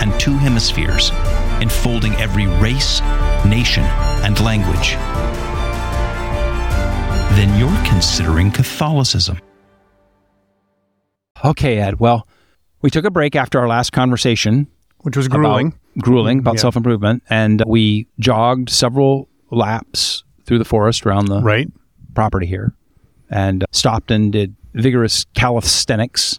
and 2 hemispheres, enfolding every race, nation, and language, then you're considering Catholicism. Okay, Ed. Well, we took a break after our last conversation, which was grueling about self-improvement, and we jogged several laps through the forest around the property here, and stopped and did vigorous calisthenics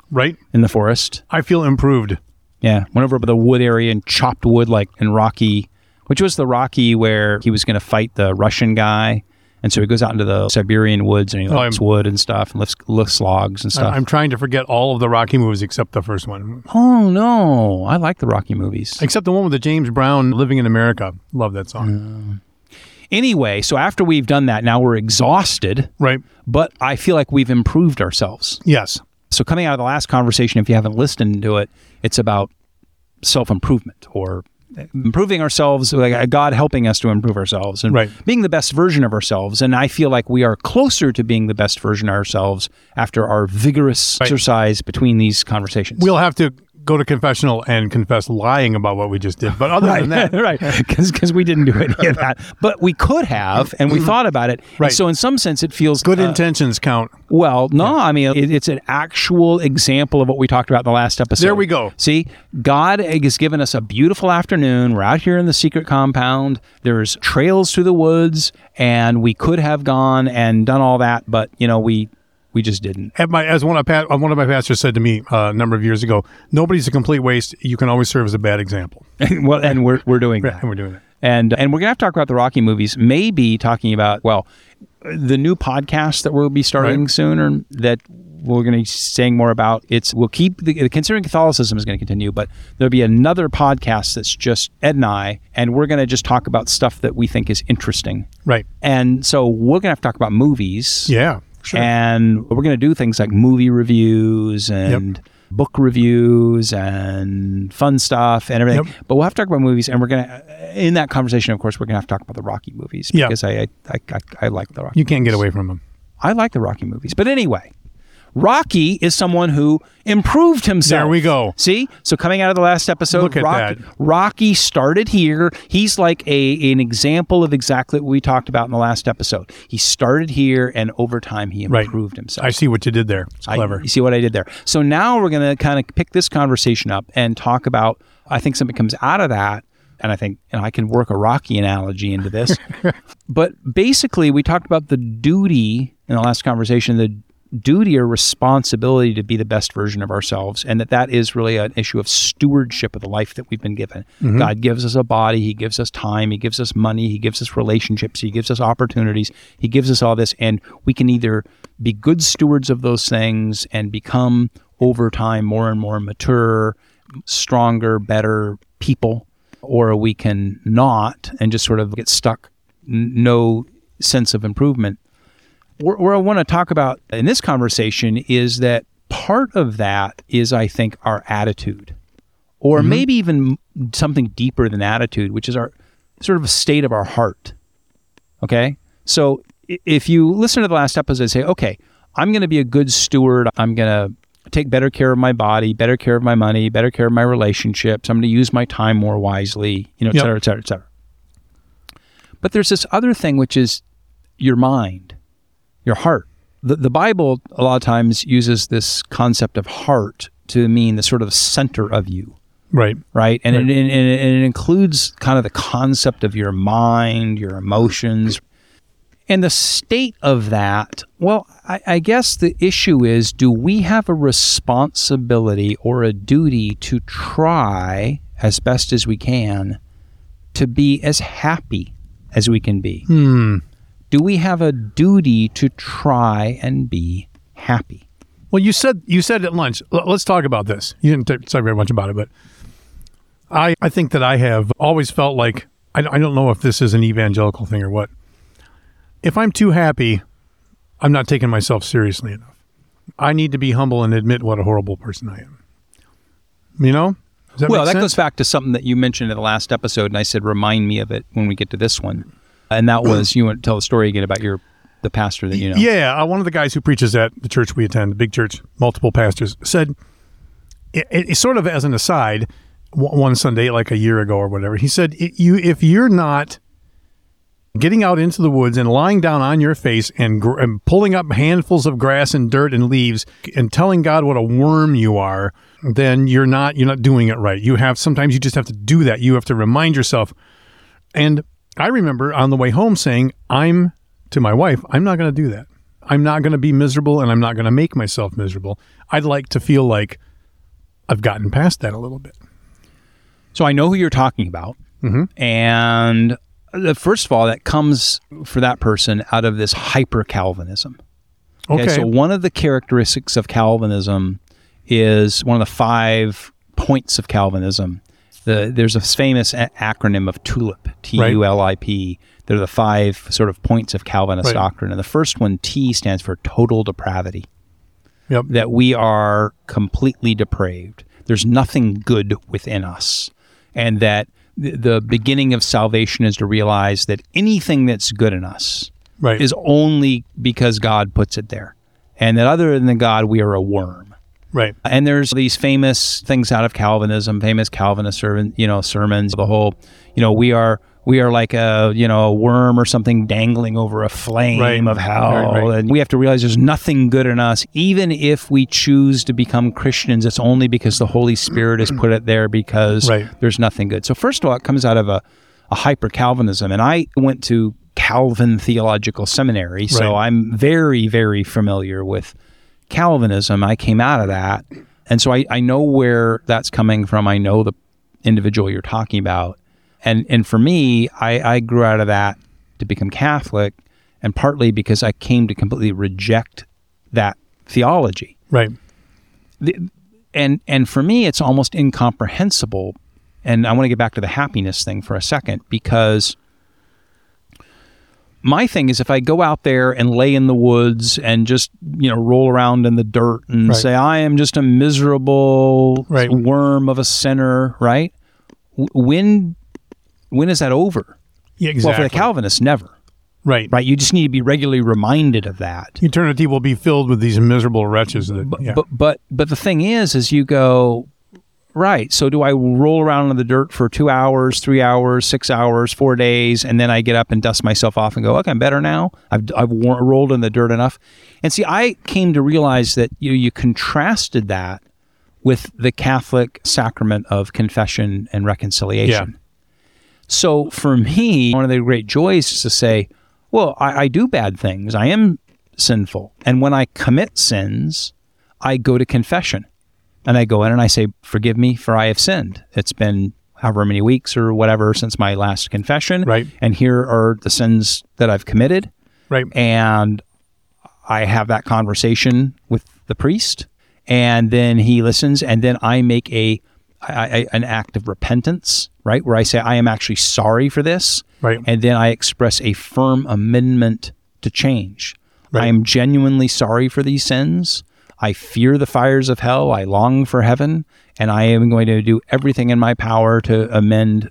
in the forest. I feel improved. Yeah, went over the wood area and chopped wood like in Rocky, which was the Rocky where he was going to fight the Russian guy. And so he goes out into the Siberian woods and he lifts wood and stuff and lifts logs and stuff. I'm trying to forget all of the Rocky movies except the first one. Oh, no. I like the Rocky movies. Except the one with the James Brown, Living in America. Love that song. Anyway, so after we've done that, now we're exhausted. Right. But I feel like we've improved ourselves. Yes. So coming out of the last conversation, if you haven't listened to it, it's about self-improvement or improving ourselves, like God helping us to improve ourselves and being the best version of ourselves. And I feel like we are closer to being the best version of ourselves after our vigorous exercise between these conversations. We'll have to go to confessional and confess lying about what we just did. But other than that... because we didn't do any of that. But we could have, and we thought about it. Right. So in some sense, it feels... Good intentions count. Well, no, I mean, it's an actual example of what we talked about in the last episode. There we go. See, God has given us a beautiful afternoon. We're out here in the secret compound. There's trails through the woods, and we could have gone and done all that, but, you know, we just didn't. As one of my pastors said to me a number of years ago, nobody's a complete waste. You can always serve as a bad example. Well, and we're doing that. And we're doing it. And we're going to have to talk about the Rocky movies, maybe talking about, well, the new podcast that we'll be starting soon or that we're going to be saying more about. We'll keep the Considering Catholicism is going to continue, but there'll be another podcast that's just Ed and I, and we're going to just talk about stuff that we think is interesting. Right. And so we're going to have to talk about movies. Yeah. Sure. And we're going to do things like movie reviews and book reviews and fun stuff and everything. Yep. But we'll have to talk about movies. And we're going to, in that conversation, of course, we're going to have to talk about the Rocky movies because I like the Rocky movies. You can't get away from them. I like the Rocky movies. But anyway, Rocky is someone who improved himself. There we go. See? So coming out of the last episode, look at that. Rocky started here. He's like an example of exactly what we talked about in the last episode. He started here, and over time, he improved himself. I see what you did there. It's clever. You see what I did there. So now we're going to kind of pick this conversation up and talk about, I think something comes out of that. And I think, I can work a Rocky analogy into this. But basically, we talked about the duty in the last conversation, the duty or responsibility to be the best version of ourselves, and that is really an issue of stewardship of the life that we've been given. Mm-hmm. God gives us a body, He gives us time, He gives us money, He gives us relationships, He gives us opportunities, He gives us all this, and we can either be good stewards of those things and become, over time, more and more mature, stronger, better people, or we can not and just sort of get stuck, no sense of improvement. What I want to talk about in this conversation is that part of that is, I think, our attitude, or maybe even something deeper than attitude, which is our sort of a state of our heart. Okay? So if you listen to the last episode and say, okay, I'm going to be a good steward. I'm going to take better care of my body, better care of my money, better care of my relationships. I'm going to use my time more wisely, et cetera, et cetera, et cetera. But there's this other thing, which is your mind. Your heart. The Bible, a lot of times, uses this concept of heart to mean the sort of center of you. Right. Right? And it includes kind of the concept of your mind, your emotions. And the state of that, well, I guess the issue is, do we have a responsibility or a duty to try, as best as we can, to be as happy as we can be? Do we have a duty to try and be happy? Well, you said at lunch, let's talk about this. You didn't talk very much about it, but I think that I have always felt like, I don't know if this is an evangelical thing or what. If I'm too happy, I'm not taking myself seriously enough. I need to be humble and admit what a horrible person I am. You know? Does that make sense? That goes back to something that you mentioned in the last episode, and I said, remind me of it when we get to this one. And that was, you want to tell the story again about the pastor that you know. Yeah, one of the guys who preaches at the church we attend, the big church, multiple pastors, said, it sort of as an aside, one Sunday, like a year ago or whatever, he said, if you're not getting out into the woods and lying down on your face and pulling up handfuls of grass and dirt and leaves and telling God what a worm you are, then you're not doing it right. Sometimes you just have to do that. You have to remind yourself. And I remember on the way home saying, to my wife, I'm not going to do that. I'm not going to be miserable, and I'm not going to make myself miserable. I'd like to feel like I've gotten past that a little bit. So I know who you're talking about. Mm-hmm. And first of all, that comes for that person out of this hyper-Calvinism. Okay. So one of the characteristics of Calvinism is one of the 5 points of Calvinism. There's a famous acronym of TULIP, TULIP. Right. They're the 5 sort of points of Calvinist doctrine. And the first one, T, stands for total depravity. Yep. That we are completely depraved. There's nothing good within us. And that the beginning of salvation is to realize that anything that's good in us is only because God puts it there. And that other than God, we are a worm. Right. And there's these famous things out of Calvinism, famous Calvinist sermons, the whole, we are like a worm or something dangling over a flame of hell. Right. And we have to realize there's nothing good in us. Even if we choose to become Christians, it's only because the Holy Spirit has put it there because there's nothing good. So first of all, it comes out of a hyper-Calvinism. And I went to Calvin Theological Seminary, so I'm very, very familiar with Calvinism. I came out of that. And so I know where that's coming from. I know the individual you're talking about. And for me, I grew out of that to become Catholic, and partly because I came to completely reject that theology. Right. And for me, it's almost incomprehensible. And I want to get back to the happiness thing for a second, because my thing is, if I go out there and lay in the woods and just, roll around in the dirt and say, I am just a miserable worm of a sinner, right? When is that over? Yeah, exactly. Well, for the Calvinists, never. Right. Right. You just need to be regularly reminded of that. Eternity will be filled with these miserable wretches. But the thing is you go, so do I roll around in the dirt for 2 hours, 3 hours, 6 hours, 4 days, and then I get up and dust myself off and go, okay, I'm better now. I've rolled in the dirt enough. And see, I came to realize that you contrasted that with the Catholic sacrament of confession and reconciliation. Yeah. So for me, one of the great joys is to say, well, I do bad things. I am sinful. And when I commit sins, I go to confession. And I go in and I say, forgive me, for I have sinned. It's been however many weeks or whatever since my last confession. Right. And here are the sins that I've committed. Right. And I have that conversation with the priest. And then he listens. And then I make an act of repentance, right? Where I say, I am actually sorry for this. Right. And then I express a firm amendment to change. Right. I am genuinely sorry for these sins. I fear the fires of hell. I long for heaven. And I am going to do everything in my power to amend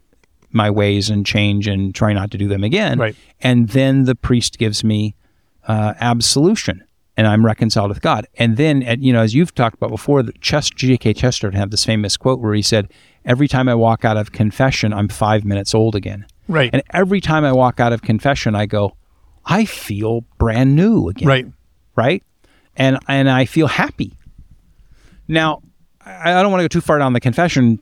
my ways and change and try not to do them again. Right. And then the priest gives me absolution. And I'm reconciled with God. And then, as you've talked about before, G.K. Chesterton had this famous quote where he said, every time I walk out of confession, I'm 5 minutes old again. Right. And every time I walk out of confession, I go, I feel brand new again. Right. Right? And I feel happy. Now, I don't want to go too far down the confession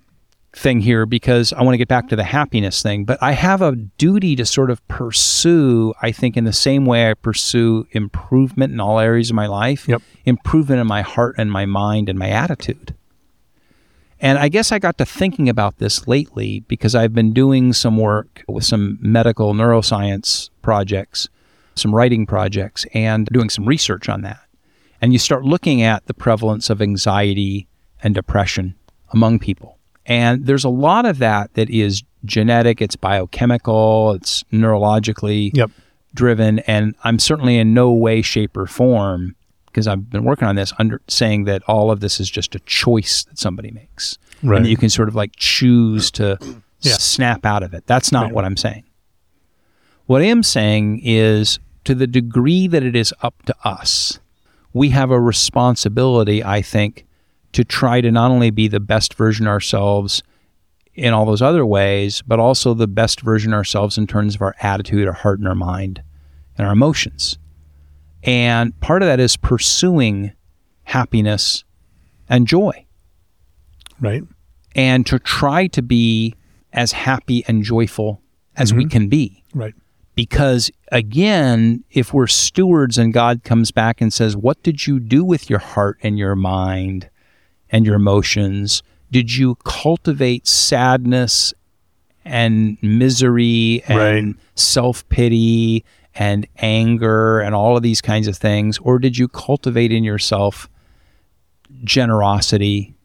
thing here because I want to get back to the happiness thing, but I have a duty to sort of pursue, I think in the same way I pursue improvement in all areas of my life, improvement in my heart and my mind and my attitude. And I guess I got to thinking about this lately because I've been doing some work with some medical neuroscience projects, some writing projects, and doing some research on that. And you start looking at the prevalence of anxiety and depression among people. And there's a lot of that is genetic, it's biochemical, it's neurologically driven. And I'm certainly in no way, shape, or form, because I've been working on this, saying that all of this is just a choice that somebody makes. Right. And that you can sort of like choose to snap out of it. That's not what I'm saying. What I am saying is, to the degree that it is up to us, we have a responsibility, I think, to try to not only be the best version ourselves in all those other ways, but also the best version ourselves in terms of our attitude, our heart, and our mind, and our emotions. And part of that is pursuing happiness and joy. Right. And to try to be as happy and joyful as we can be. Right. Because again, if we're stewards and God comes back and says, what did you do with your heart and your mind and your emotions? Did you cultivate sadness and misery and self-pity and anger and all of these kinds of things? Or did you cultivate in yourself generosity,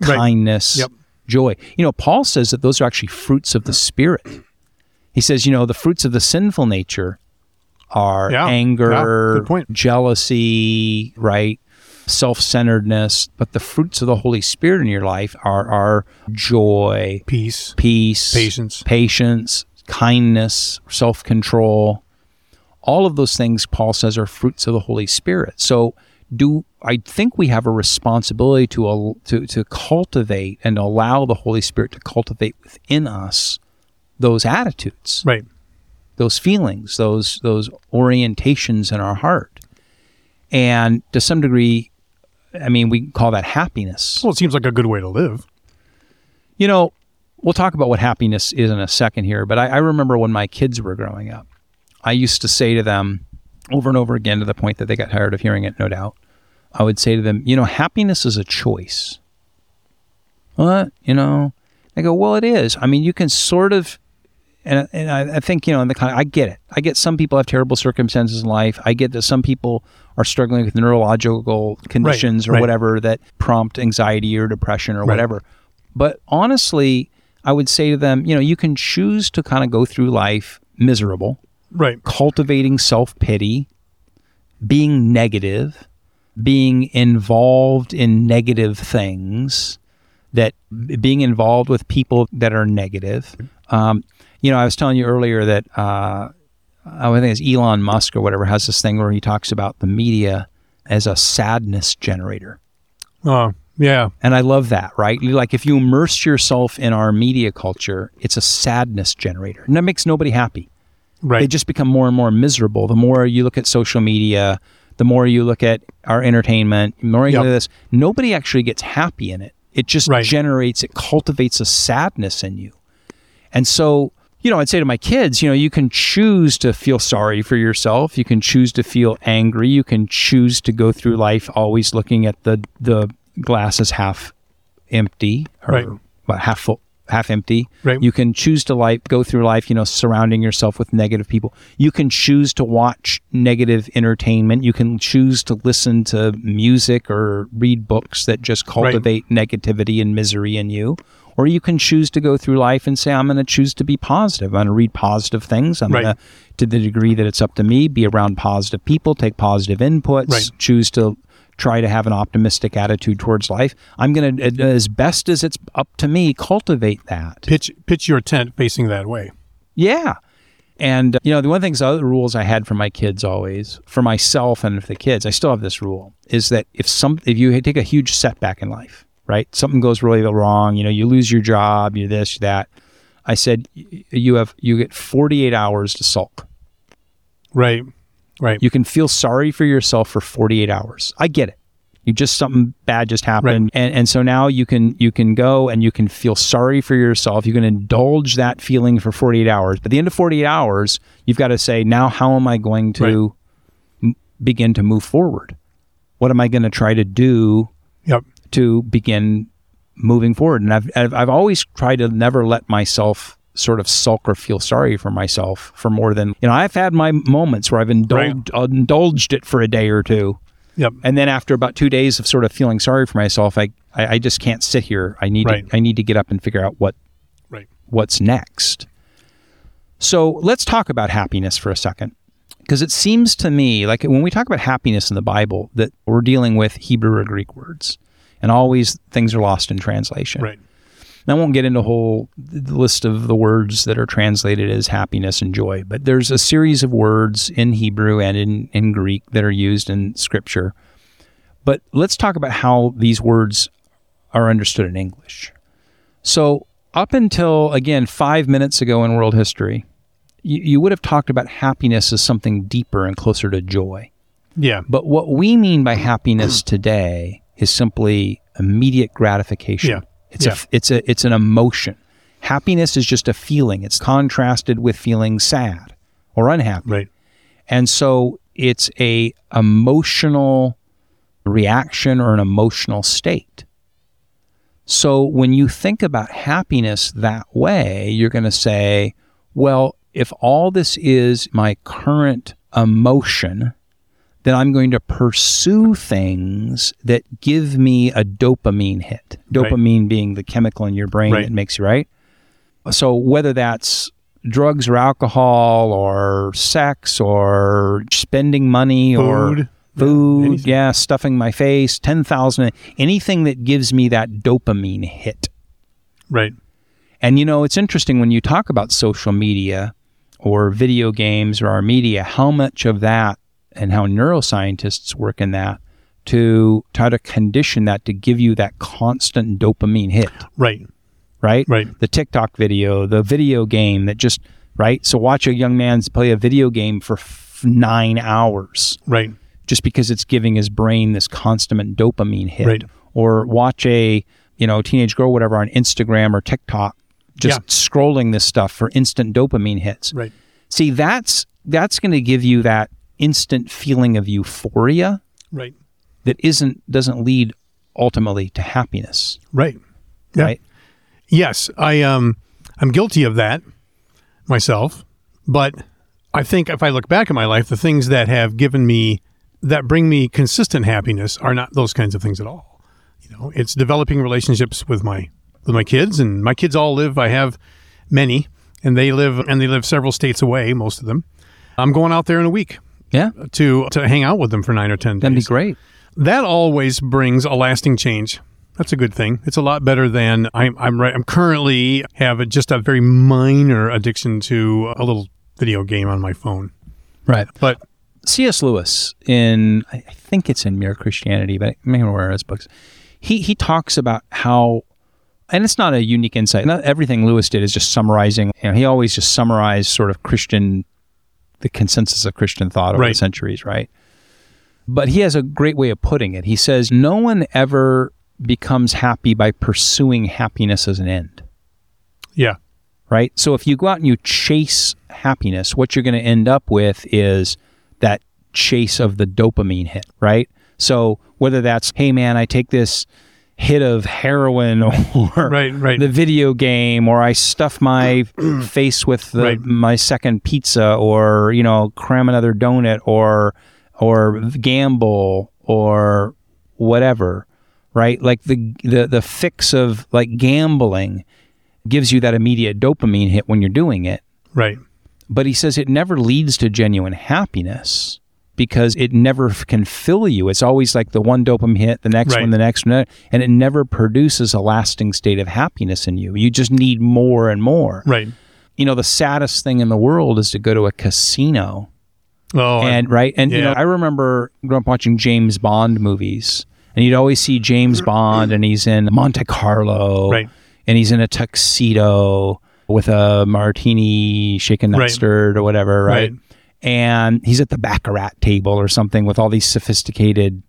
kindness, joy? You know, Paul says that those are actually fruits of the Spirit. He says, you know, the fruits of the sinful nature are anger, jealousy, self-centeredness, but the fruits of the Holy Spirit in your life are joy, peace, patience, kindness, self-control. All of those things, Paul says, are fruits of the Holy Spirit. So I think we have a responsibility to cultivate and allow the Holy Spirit to cultivate within us those attitudes, those feelings, those orientations in our heart. And to some degree, I mean, we call that happiness. Well, it seems like a good way to live. You know, we'll talk about what happiness is in a second here, but I remember when my kids were growing up, I used to say to them over and over again, to the point that they got tired of hearing it, no doubt, I would say to them, you know, happiness is a choice. What? You know? They go, well, it is. I mean, you can sort of... And I think, you know, in the kind of, I get it. I get some people have terrible circumstances in life. I get that some people are struggling with neurological conditions whatever that prompt anxiety or depression or whatever. But honestly, I would say to them, you know, you can choose to kind of go through life miserable, cultivating self-pity, being negative, being involved in negative things, that being involved with people that are negative. You know, I was telling you earlier that I think it's Elon Musk or whatever has this thing where he talks about the media as a sadness generator. Oh, yeah. And I love that, right? Like if you immerse yourself in our media culture, it's a sadness generator. And that makes nobody happy. Right. They just become more and more miserable. The more you look at social media, the more you look at our entertainment, the more you look at this, nobody actually gets happy in it. It just generates, it cultivates a sadness in you. And so, you know, I'd say to my kids, you know, you can choose to feel sorry for yourself. You can choose to feel angry. You can choose to go through life always looking at the glass as half empty or half full, half empty. Right. You can choose to go through life, you know, surrounding yourself with negative people. You can choose to watch negative entertainment. You can choose to listen to music or read books that just cultivate negativity and misery in you. Or you can choose to go through life and say, I'm going to choose to be positive. I'm going to read positive things. I'm going to, to the degree that it's up to me, be around positive people, take positive inputs, choose to try to have an optimistic attitude towards life. I'm going to, as best as it's up to me, cultivate that. Pitch your tent facing that way. Yeah. And, you know, the one of the things, the other rules I had for my kids always, for myself and for the kids, I still have this rule, is that if you take a huge setback in life, right? Something goes really wrong. You know, you lose your job, you this, that. I said, you get 48 hours to sulk. Right. You can feel sorry for yourself for 48 hours. I get it. Something bad just happened. Right. And so now you can go and you can feel sorry for yourself. You can indulge that feeling for 48 hours. But at the end of 48 hours, you've got to say, now how am I going to begin to move forward? What am I going to try to do to begin moving forward? And I've always tried to never let myself sort of sulk or feel sorry for myself for more than, you know, I've had my moments where I've indulged it for a day or two. Yep. And then after about 2 days of sort of feeling sorry for myself, I just can't sit here. I need to get up and figure out what's next. So let's talk about happiness for a second, because it seems to me like when we talk about happiness in the Bible that we're dealing with Hebrew or Greek words, and always things are lost in translation. Right. And I won't get into a whole list of the words that are translated as happiness and joy, but there's a series of words in Hebrew and in Greek that are used in Scripture. But let's talk about how these words are understood in English. So up until, again, 5 minutes ago in world history, you would have talked about happiness as something deeper and closer to joy. Yeah. But what we mean by happiness today is simply immediate gratification. Yeah. It's an emotion. Happiness is just a feeling. It's contrasted with feeling sad or unhappy. Right. And so it's a emotional reaction or an emotional state. So when you think about happiness that way, you're going to say, well, if all this is my current emotion, then I'm going to pursue things that give me a dopamine hit. Dopamine being the chemical in your brain that makes you, right? So whether that's drugs or alcohol or sex or spending money or food, stuffing my face, 10,000, anything that gives me that dopamine hit. Right. And, you know, it's interesting when you talk about social media or video games or our media, how much of that and how neuroscientists work in that to try to condition that to give you that constant dopamine hit. Right? The TikTok video, the video game that just, right? So watch a young man play a video game for 9 hours. Right. Just because it's giving his brain this constant dopamine hit. Right. Or watch a, teenage girl, whatever, on Instagram or TikTok, just scrolling this stuff for instant dopamine hits. Right. See, that's going to give you that instant feeling of euphoria, right? That doesn't lead ultimately to happiness, right? Yeah. Right? Yes, I'm guilty of that myself. But I think if I look back at my life, the things that have given me that bring me consistent happiness are not those kinds of things at all. It's developing relationships with my kids, and my kids all live. I have many, and they live several states away. Most of them. I'm going out there in a week. Yeah, to hang out with them for 9 or 10 days. That'd be great. That always brings a lasting change. That's a good thing. It's a lot better than I'm currently have just a very minor addiction to a little video game on my phone. Right, but C.S. Lewis I think it's in Mere Christianity, but I don't know where his books. He talks about how, and it's not a unique insight. Not everything Lewis did is just summarizing. He always just summarized sort of the consensus of Christian thought over the centuries, right? But he has a great way of putting it. He says, no one ever becomes happy by pursuing happiness as an end. Yeah. Right? So if you go out and you chase happiness, what you're going to end up with is that chase of the dopamine hit, right? So whether that's, hey man, I take this hit of heroin or the video game, or I stuff my face with my second pizza, or cram another donut, or gamble, or whatever, right? Like the fix of like gambling gives you that immediate dopamine hit when you're doing it, right? But he says it never leads to genuine happiness, because it never can fill you. It's always like the one dopamine hit, the next one, the next one, and it never produces a lasting state of happiness in you. You just need more and more. Right. The saddest thing in the world is to go to a casino. Oh. I remember growing up watching James Bond movies, and you'd always see James Bond, and he's in Monte Carlo, and he's in a tuxedo with a martini, shaken nut stirred, or whatever, right. And he's at the Baccarat table or something with all these sophisticated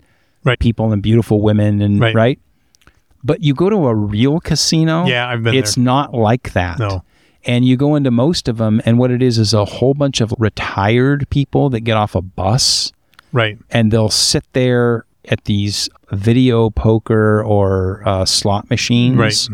people and beautiful women, and But you go to a real casino, I've been it's there. Not like that. No. And you go into most of them, and what it is a whole bunch of retired people that get off a bus, and they'll sit there at these video poker or slot machines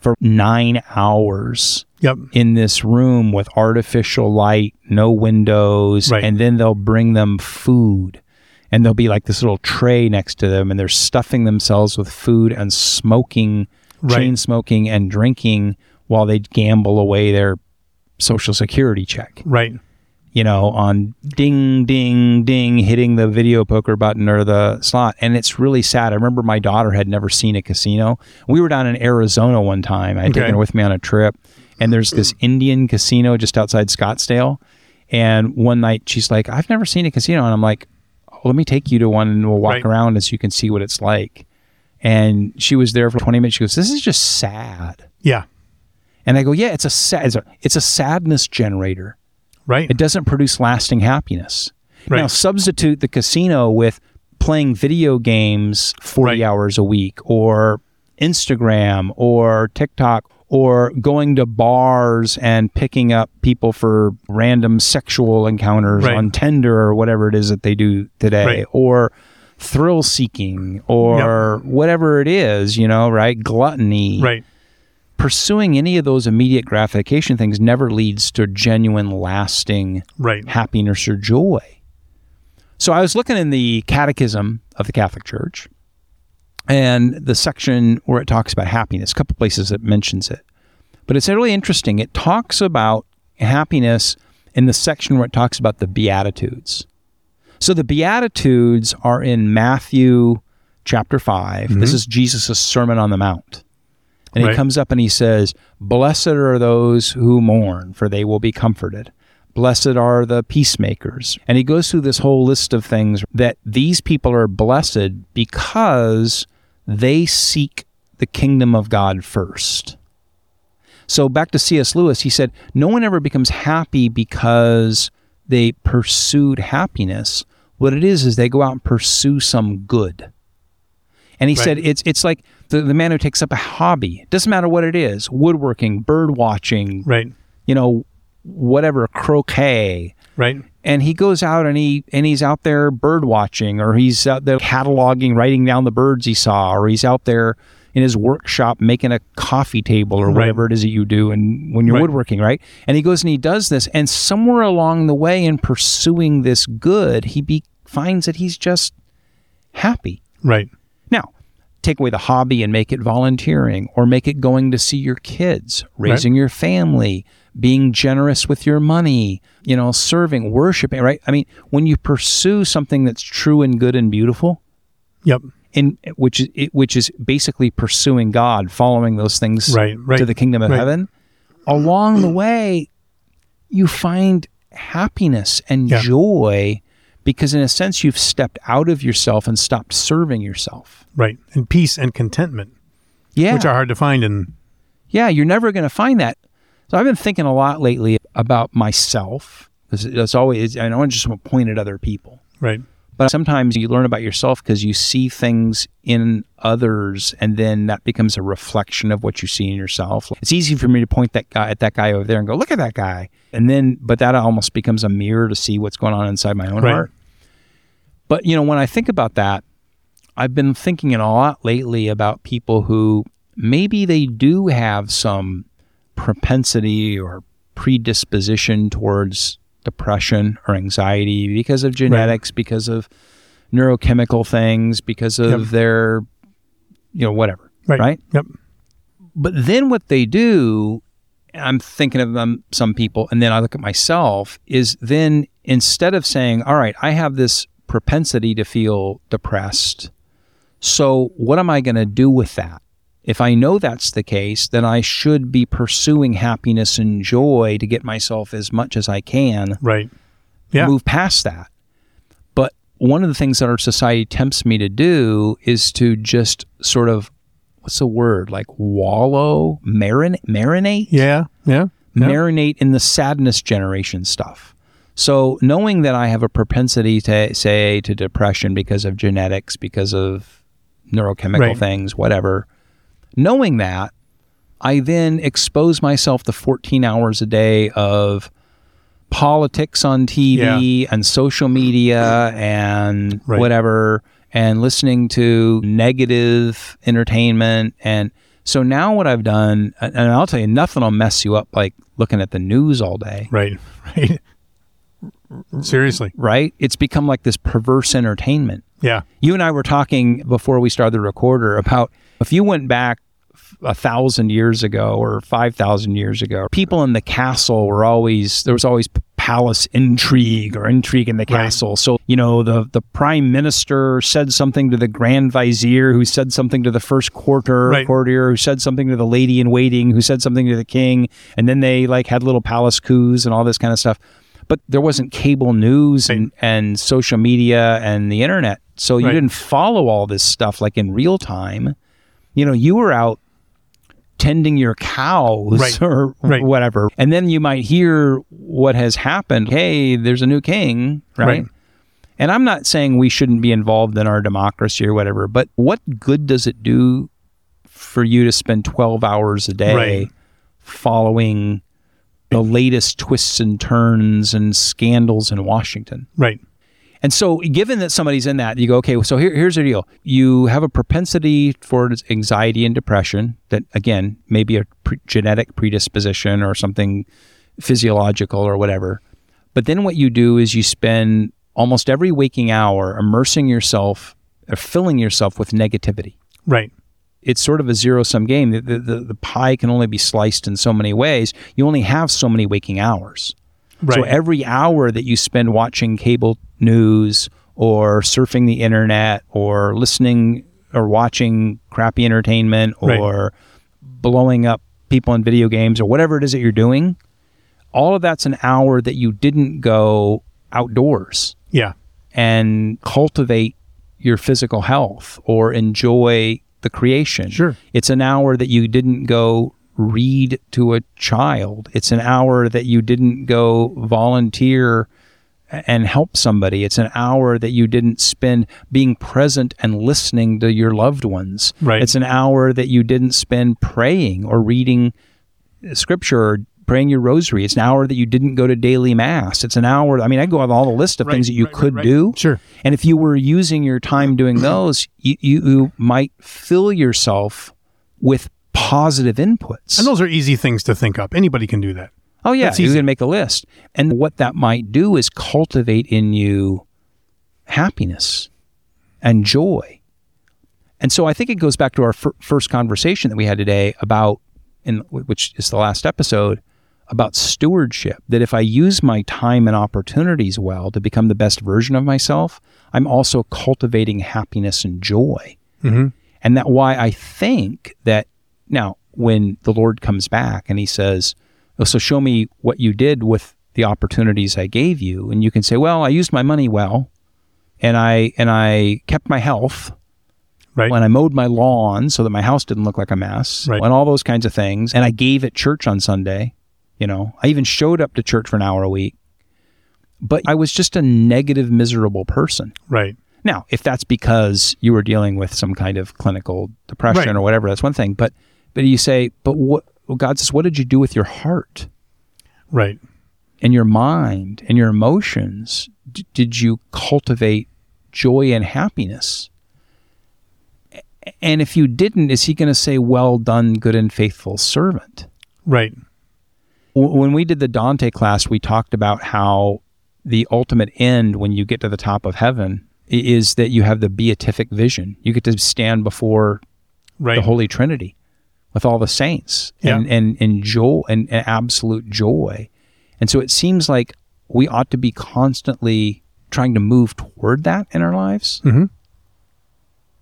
for 9 hours. Yep. In this room with artificial light, no windows, and then they'll bring them food and there'll be like this little tray next to them, and they're stuffing themselves with food and smoking, chain smoking and drinking while they gamble away their Social Security check. Right. You know, on ding, ding, ding, hitting the video poker button or the slot. And it's really sad. I remember my daughter had never seen a casino. We were down in Arizona one time. I had taken her with me on a trip. And there's this Indian casino just outside Scottsdale. And one night she's like, I've never seen a casino. And I'm like, oh, let me take you to one and we'll walk around and so you can see what it's like. And she was there for 20 minutes. She goes, this is just sad. Yeah. And I go, yeah, it's a sadness generator. Right. It doesn't produce lasting happiness. Right. Now, substitute the casino with playing video games 40 hours a week, or Instagram, or TikTok, or going to bars and picking up people for random sexual encounters on Tinder or whatever it is that they do today, or thrill seeking, or whatever it is, you know, gluttony. Right. Pursuing any of those immediate gratification things never leads to genuine, lasting happiness or joy. So I was looking in the Catechism of the Catholic Church, and the section where it talks about happiness, a couple places it mentions it. But it's really interesting. It talks about happiness in the section where it talks about the Beatitudes. So the Beatitudes are in Matthew chapter 5. Mm-hmm. This is Jesus' Sermon on the Mount. And he comes up and he says, blessed are those who mourn, for they will be comforted. Blessed are the peacemakers. And he goes through this whole list of things that these people are blessed because they seek the kingdom of God first. So back to C.S. Lewis, he said, no one ever becomes happy because they pursued happiness. What it is they go out and pursue some good. And he said, it's like the man who takes up a hobby. It doesn't matter what it is, woodworking, bird watching, you know, whatever, croquet. Right. And he goes out and he's out there bird watching, or he's out there cataloging, writing down the birds he saw, or he's out there in his workshop making a coffee table or whatever it is that you do and when you're woodworking, And he goes and he does this, and somewhere along the way in pursuing this good, he finds that he's just happy. Right. Now, take away the hobby and make it volunteering, or make it going to see your kids, raising your family, being generous with your money, you know, serving, worshiping, I mean, when you pursue something that's true and good and beautiful, which is basically pursuing God, following those things to the kingdom of heaven, along the way, you find happiness and joy. Because in a sense, you've stepped out of yourself and stopped serving yourself. Right. And peace and contentment. Yeah. Which are hard to find. Yeah, you're never going to find that. So I've been thinking a lot lately about myself. It's always, I don't just want to point at other people. Right. But sometimes you learn about yourself because you see things in others, and then that becomes a reflection of what you see in yourself. It's easy for me to point at that guy over there and go, look at that guy. And then, but that almost becomes a mirror to see what's going on inside my own heart. But, you know, when I think about that, I've been thinking a lot lately about people who maybe they do have some propensity or predisposition towards depression or anxiety because of genetics, because of neurochemical things, because of their, you know, whatever, Yep. But then what they do, I'm thinking of them, some people, and then I look at myself, is then instead of saying, all right, I have this propensity to feel depressed, so what am I going to do with that? If I know that's the case, then I should be pursuing happiness and joy to get myself as much as I can. Right. Yeah. Move past that. But one of the things that our society tempts me to do is to just sort of, what's the word? Like wallow, marinate? Yeah. Marinate in the sadness generation stuff. So knowing that I have a propensity to say to depression because of genetics, because of neurochemical things, whatever, knowing that, I then expose myself to 14 hours a day of politics on TV and social media and whatever, and listening to negative entertainment. And so now what I've done, and I'll tell you, nothing will mess you up like looking at the news all day. Right. Seriously. Right? It's become like this perverse entertainment. Yeah. You and I were talking before we started the recorder about if you went back 1,000 years ago or 5,000 years ago, people in the castle were always, there was always palace intrigue or intrigue in the castle. Right. So, you know, the prime minister said something to the grand vizier who said something to the first courtier who said something to the lady in waiting who said something to the king. And then they like had little palace coups and all this kind of stuff. But there wasn't cable news and social media and the internet. So you didn't follow all this stuff like in real time. You know, you were out tending your cows or whatever. And then you might hear what has happened. Hey, there's a new king, right? And I'm not saying we shouldn't be involved in our democracy or whatever, but what good does it do for you to spend 12 hours a day following the latest twists and turns and scandals in Washington? Right. And so given that somebody's in that, you go, okay, so here's the deal. You have a propensity for anxiety and depression that, again, maybe a genetic predisposition or something physiological or whatever. But then what you do is you spend almost every waking hour immersing yourself or filling yourself with negativity. Right. It's sort of a zero-sum game. The pie can only be sliced in so many ways. You only have so many waking hours. Right. So every hour that you spend watching cable news or surfing the internet or listening or watching crappy entertainment or blowing up people in video games or whatever it is that you're doing, all of that's an hour that you didn't go outdoors and cultivate your physical health or enjoy the creation. Sure. It's an hour that you didn't go read to a child. It's an hour that you didn't go volunteer and help somebody. It's an hour that you didn't spend being present and listening to your loved ones. Right. It's an hour that you didn't spend praying or reading scripture or praying your rosary. It's an hour that you didn't go to daily mass. It's an hour, I mean, I go on all the list of things that you could do. Sure. And if you were using your time doing those, you might fill yourself with positive inputs. And those are easy things to think up. Anybody can do that. Oh, yeah. You can make a list. And what that might do is cultivate in you happiness and joy. And so I think it goes back to our first conversation that we had today about, which is the last episode, about stewardship. That if I use my time and opportunities well to become the best version of myself, I'm also cultivating happiness and joy. Mm-hmm. And that's why I think that now when the Lord comes back and he says, so show me what you did with the opportunities I gave you. And you can say, well, I used my money well, and I kept my health, and I mowed my lawn so that my house didn't look like a mess, and all those kinds of things. And I gave at church on Sunday. You know, I even showed up to church for an hour a week. But I was just a negative, miserable person. Right. Now, if that's because you were dealing with some kind of clinical depression or whatever, that's one thing. But you say, well, God says, what did you do with your heart? Right. And your mind and your emotions? Did you cultivate joy and happiness? And if you didn't, is he going to say, well done, good and faithful servant? Right. When we did the Dante class, we talked about how the ultimate end, when you get to the top of heaven, is that you have the beatific vision. You get to stand before the Holy Trinity with all the saints and absolute joy. And so it seems like we ought to be constantly trying to move toward that in our lives. Mm-hmm.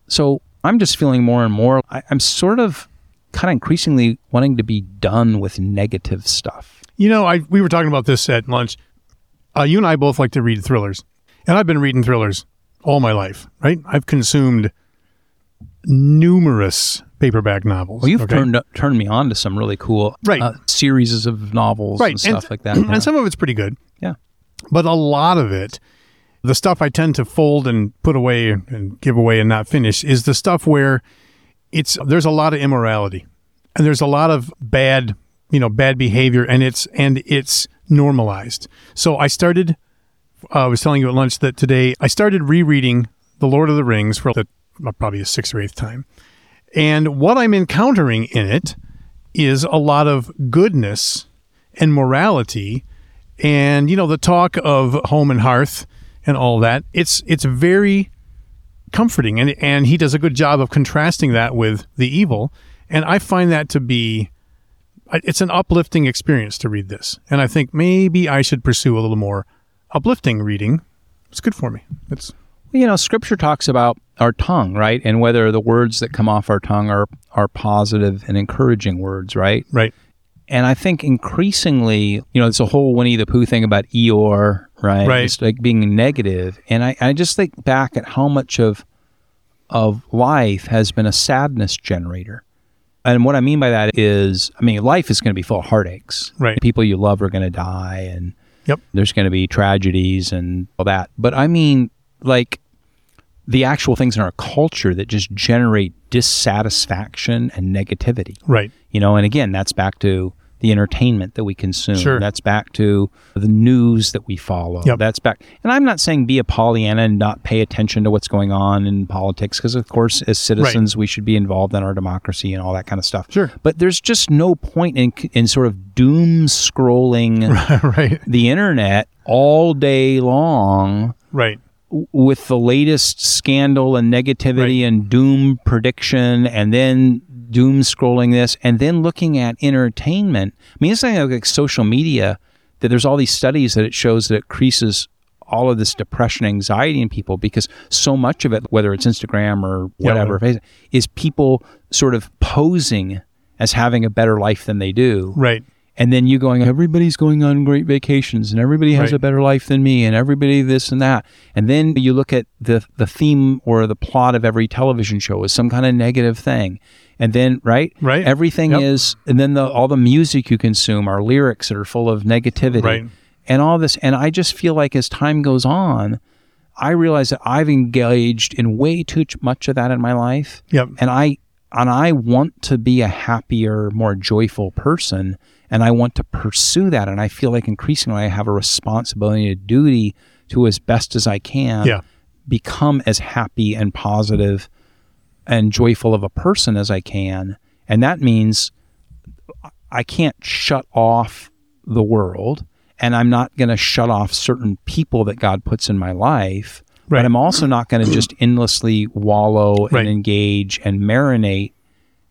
So I'm just feeling more and more, I'm sort of kind of increasingly wanting to be done with negative stuff. You know, we were talking about this at lunch. You and I both like to read thrillers, and I've been reading thrillers all my life, right? I've consumed numerous paperback novels. Well, you've turned me on to some really cool series of novels and stuff like that. And some of it's pretty good. Yeah. But a lot of it, the stuff I tend to fold and put away and give away and not finish is the stuff where there's a lot of immorality and there's a lot of bad behavior, and it's normalized. So I started, I was telling you at lunch that today I started rereading The Lord of the Rings for probably a 6th or 8th time. And what I'm encountering in it is a lot of goodness and morality And, you know, the talk of home and hearth and all that, it's very comforting. And he does a good job of contrasting that with the evil. And I find that to be, it's an uplifting experience to read this. And I think maybe I should pursue a little more uplifting reading. It's good for me. It's, you know, Scripture talks about our tongue, right? And whether the words that come off our tongue are positive and encouraging words, right? Right. And I think increasingly, you know, it's a whole Winnie the Pooh thing about Eeyore, right? Right. It's like being negative. And I just think back at how much of life has been a sadness generator. And what I mean by that is, I mean, life is going to be full of heartaches. Right. People you love are going to die, and yep, there's going to be tragedies and all that. But I mean, like, the actual things in our culture that just generate dissatisfaction and negativity. Right. You know, and again, that's back to the entertainment that we consume. Sure. That's back to the news that we follow. Yep. That's back. And I'm not saying be a Pollyanna and not pay attention to what's going on in politics, because of course, as citizens, right, we should be involved in our democracy and all that kind of stuff. Sure. But there's just no point in sort of doom scrolling right, the internet all day long. Right. With the latest scandal and negativity, right, and doom prediction, and then doom scrolling this, and then looking at entertainment. I mean, it's like social media, that there's all these studies that it shows that it increases all of this depression, anxiety in people, because so much of it, whether it's Instagram or whatever, yeah, is people sort of posing as having a better life than they do. Right. And then you going, everybody's going on great vacations, and everybody has, right, a better life than me, and everybody this and that. And then you look at the theme or the plot of every television show is some kind of negative thing. And then, right? Everything, yep, is, and then all the music you consume are lyrics that are full of negativity, right, and all this. And I just feel like as time goes on, I realize that I've engaged in way too much of that in my life. Yep. And I want to be a happier, more joyful person. And I want to pursue that. And I feel like increasingly I have a responsibility, a duty to, as best as I can, yeah, become as happy and positive and joyful of a person as I can. And that means I can't shut off the world, and I'm not going to shut off certain people that God puts in my life. Right. But I'm also not going to just endlessly wallow, right, and engage and marinate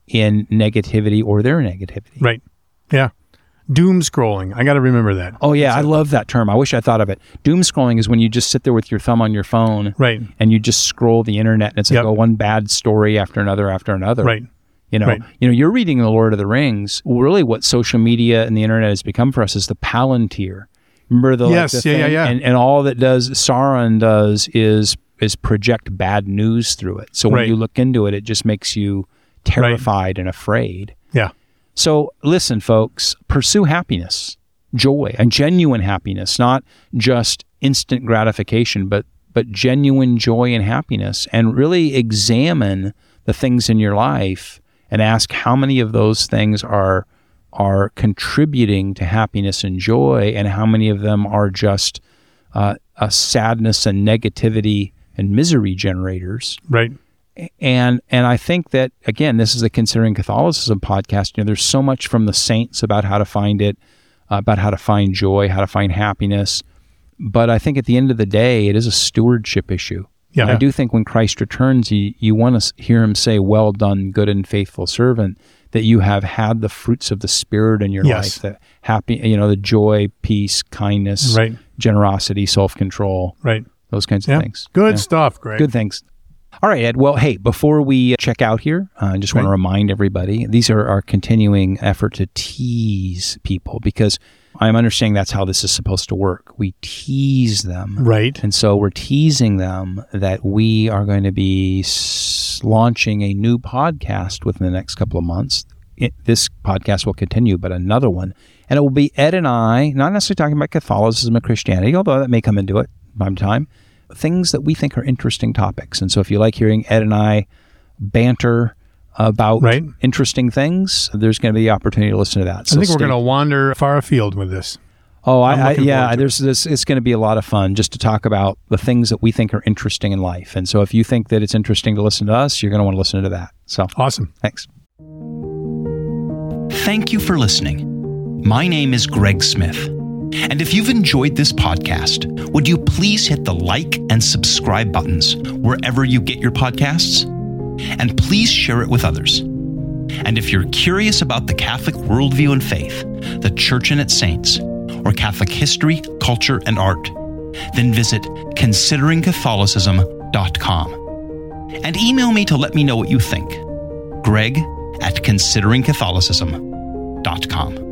in negativity or their negativity. Right. Yeah. Doom scrolling. I got to remember that. Oh, yeah. I love that term. I wish I thought of it. Doom scrolling is when you just sit there with your thumb on your phone, right, and you just scroll the internet, and it's like, yep, oh, one bad story after another. Right. You know, right, you know, you're reading The Lord of the Rings. Really what social media and the internet has become for us is the Palantir. Remember the, yes, like, the, yeah, thing? Yeah. And all that Saron does is project bad news through it. So when, right, you look into it, it just makes you terrified, right, and afraid. Yeah. So listen, folks, pursue happiness, joy, and genuine happiness, not just instant gratification, but genuine joy and happiness, and really examine the things in your life and ask how many of those things are contributing to happiness and joy, and how many of them are just a sadness and negativity and misery generators. Right. And I think that, again, this is the Considering Catholicism podcast. You know, there's so much from the saints about how to find it, about how to find joy, how to find happiness. But I think at the end of the day, it is a stewardship issue. Yeah. And I do think when Christ returns, you want to hear him say, well done, good and faithful servant, that you have had the fruits of the Spirit in your, yes, life, that happy, you know, the joy, peace, kindness, right, generosity, self-control, right, those kinds, yeah, of things. Good, yeah, stuff, Greg. Good things. All right, Ed. Well, hey, before we check out here, I just, right, want to remind everybody, these are our continuing effort to tease people, because I'm understanding that's how this is supposed to work. We tease them. Right. And so we're teasing them that we are going to be launching a new podcast within the next couple of months. This podcast will continue, but another one. And it will be Ed and I, not necessarily talking about Catholicism and Christianity, although that may come into it from time, things that we think are interesting topics. And so if you like hearing Ed and I banter about, right, interesting things, there's going to be the opportunity to listen to that. So I think we're going to wander far afield with this. Oh, yeah, there's this, it's going to be a lot of fun just to talk about the things that we think are interesting in life. And so if you think that it's interesting to listen to us, you're going to want to listen to that. So awesome. Thanks. Thank you for listening. My name is Greg Smith. And if you've enjoyed this podcast, would you please hit the like and subscribe buttons wherever you get your podcasts? And please share it with others. And if you're curious about the Catholic worldview and faith, the Church and its saints, or Catholic history, culture, and art, then visit consideringcatholicism.com. And email me to let me know what you think. Greg@consideringcatholicism.com.